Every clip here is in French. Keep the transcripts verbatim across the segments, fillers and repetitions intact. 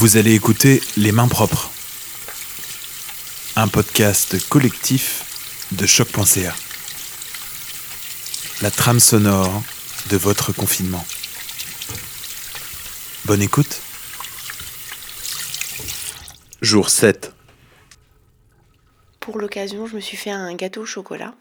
Vous allez écouter Les Mains Propres, un podcast collectif de Choc.ca. La trame sonore de votre confinement. Bonne écoute. Jour sept. Pour l'occasion, je me suis fait un gâteau au chocolat.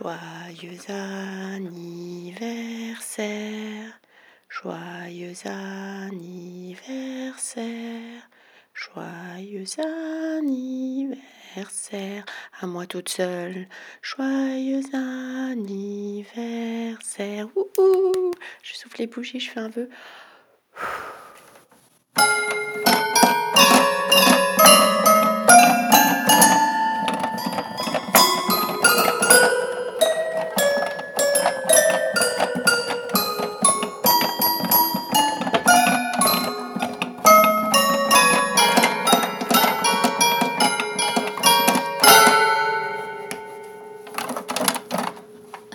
Joyeux anniversaire, joyeux anniversaire, joyeux anniversaire à moi toute seule. Joyeux anniversaire. Ouhou, je souffle les bougies, je fais un peu...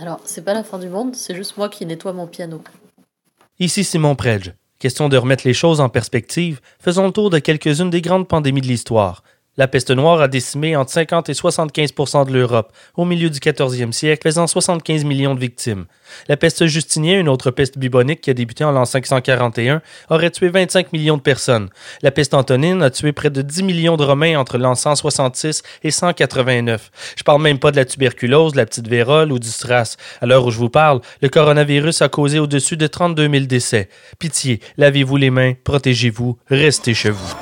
Alors, c'est pas la fin du monde, c'est juste moi qui nettoie mon piano. Ici Simon Predj. Question de remettre les choses en perspective, faisons le tour de quelques-unes des grandes pandémies de l'histoire. La peste noire a décimé entre cinquante et soixante-quinze pour cent de l'Europe, au milieu du quatorzième siècle, faisant soixante-quinze millions de victimes. La peste Justinien, une autre peste bubonique qui a débuté en l'an cinq cent quarante et un, aurait tué vingt-cinq millions de personnes. La peste antonine a tué près de dix millions de Romains entre l'an cent soixante-six et cent quatre-vingt-neuf. Je parle même pas de la tuberculose, de la petite vérole ou du SRAS. À l'heure où je vous parle, le coronavirus a causé au-dessus de trente-deux mille décès. Pitié, lavez-vous les mains, protégez-vous, restez chez vous.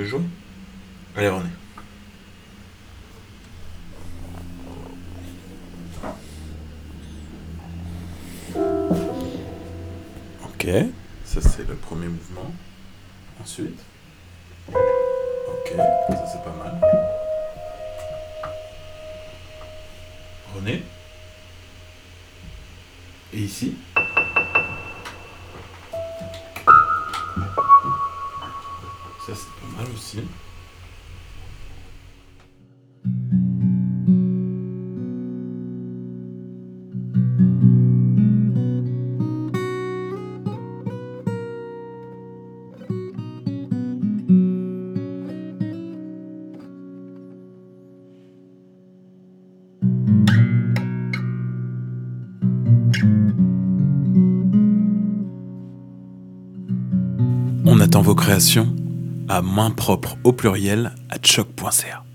Je joue ? Allez, René. Ok. Ça, c'est le premier mouvement. Ensuite. Ok. Ça, c'est pas mal. René. Et ici ? Ça, c'est pas mal aussi. On attend vos créations à main propre au pluriel à choc.ca.